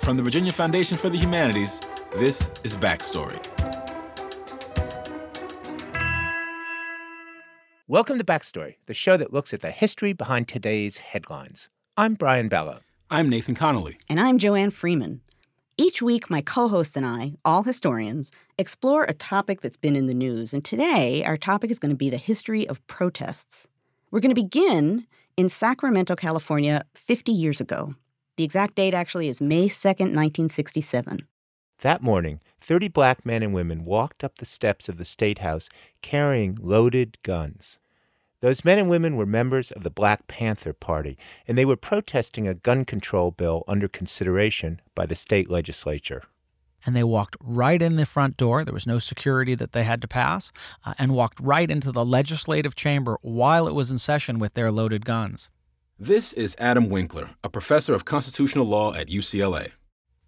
From the Virginia Foundation for the Humanities, this is Backstory. Welcome to Backstory, the show that looks at the history behind today's headlines. I'm Brian Bella. I'm Nathan Connolly. And I'm Joanne Freeman. Each week, my co-hosts and I, all historians, explore a topic that's been in the news. And today, our topic is going to be the history of protests. We're going to begin in Sacramento, California, 50 years ago. The exact date actually is May 2nd, 1967. That morning, 30 black men and women walked up the steps of the State House carrying loaded guns. Those men and women were members of the Black Panther Party, and they were protesting a gun control bill under consideration by the state legislature. And they walked right in the front door. There was no security that they had to pass, and walked right into the legislative chamber while it was in session with their loaded guns. This is Adam Winkler, a professor of constitutional law at UCLA.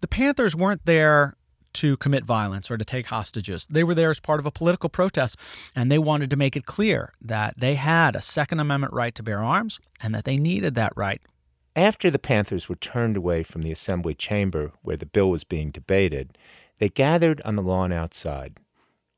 The Panthers weren't there to commit violence or to take hostages. They were there as part of a political protest, and they wanted to make it clear that they had a Second Amendment right to bear arms and that they needed that right. After the Panthers were turned away from the assembly chamber where the bill was being debated, they gathered on the lawn outside.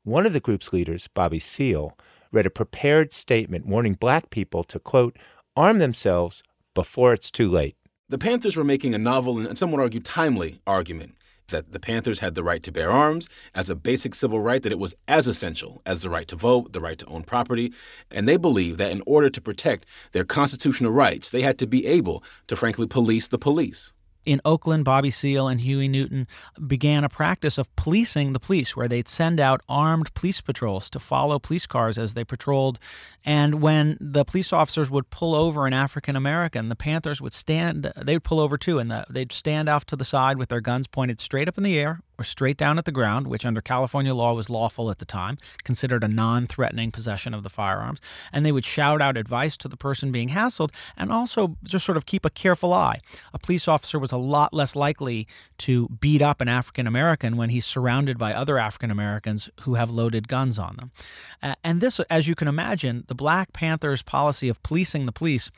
One of the group's leaders, Bobby Seale, read a prepared statement warning black people to, quote, arm themselves before it's too late. The Panthers were making a novel and some would argue timely argument that the Panthers had the right to bear arms as a basic civil right, that it was as essential as the right to vote, the right to own property. And they believed that in order to protect their constitutional rights, they had to be able to, frankly, police the police. In Oakland, Bobby Seale and Huey Newton began a practice of policing the police, where they'd send out armed police patrols to follow police cars as they patrolled. And when the police officers would pull over an African American, the Panthers would stand, they'd pull over too, and they'd stand off to the side with their guns pointed straight up in the air or straight down at the ground, which under California law was lawful at the time, considered a non-threatening possession of the firearms. And they would shout out advice to the person being hassled and also just sort of keep a careful eye. A police officer was a lot less likely to beat up an African American when he's surrounded by other African Americans who have loaded guns on them. And this, as you can imagine, the Black Panthers' policy of policing the police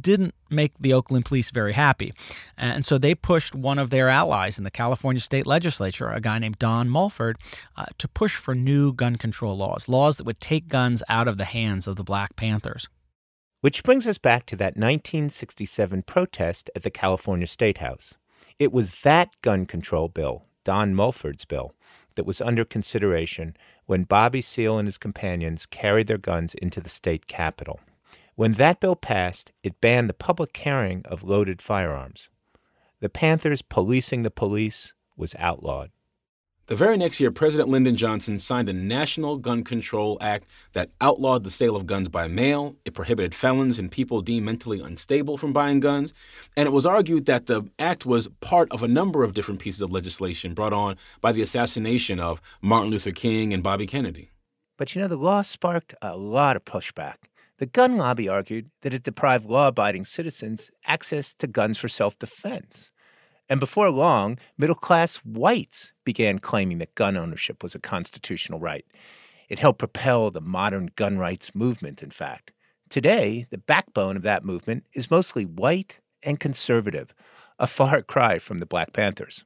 didn't make the Oakland police very happy. And so they pushed one of their allies in the California state legislature, a guy named Don Mulford, to push for new gun control laws, laws that would take guns out of the hands of the Black Panthers. Which brings us back to that 1967 protest at the California State House. It was that gun control bill, Don Mulford's bill, that was under consideration when Bobby Seale and his companions carried their guns into the state capitol. When that bill passed, it banned the public carrying of loaded firearms. The Panthers policing the police was outlawed. The very next year, President Lyndon Johnson signed a National Gun Control Act that outlawed the sale of guns by mail. It prohibited felons and people deemed mentally unstable from buying guns. And it was argued that the act was part of a number of different pieces of legislation brought on by the assassination of Martin Luther King and Bobby Kennedy. But the law sparked a lot of pushback. The gun lobby argued that it deprived law-abiding citizens access to guns for self-defense. And before long, middle-class whites began claiming that gun ownership was a constitutional right. It helped propel the modern gun rights movement, in fact. Today, the backbone of that movement is mostly white and conservative, a far cry from the Black Panthers.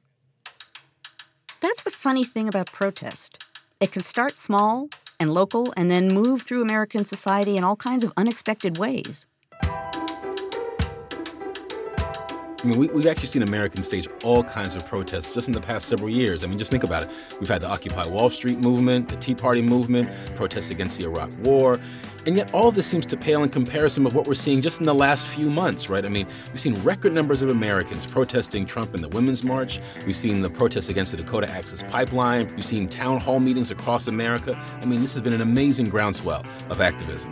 That's the funny thing about protest. It can start small and local, and then move through American society in all kinds of unexpected ways. We've actually seen Americans stage all kinds of protests just in the past several years. Just think about it. We've had the Occupy Wall Street movement, the Tea Party movement, protests against the Iraq War. And yet all of this seems to pale in comparison with what we're seeing just in the last few months, right? We've seen record numbers of Americans protesting Trump and the Women's March. We've seen the protests against the Dakota Access Pipeline. We've seen town hall meetings across America. This has been an amazing groundswell of activism.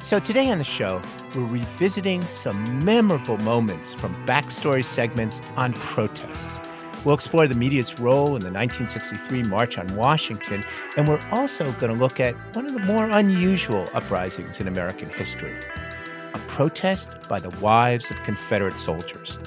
So today on the show, we're revisiting some memorable moments from Backstory segments on protests. We'll explore the media's role in the 1963 March on Washington, and we're also going to look at one of the more unusual uprisings in American history, a protest by the wives of Confederate soldiers.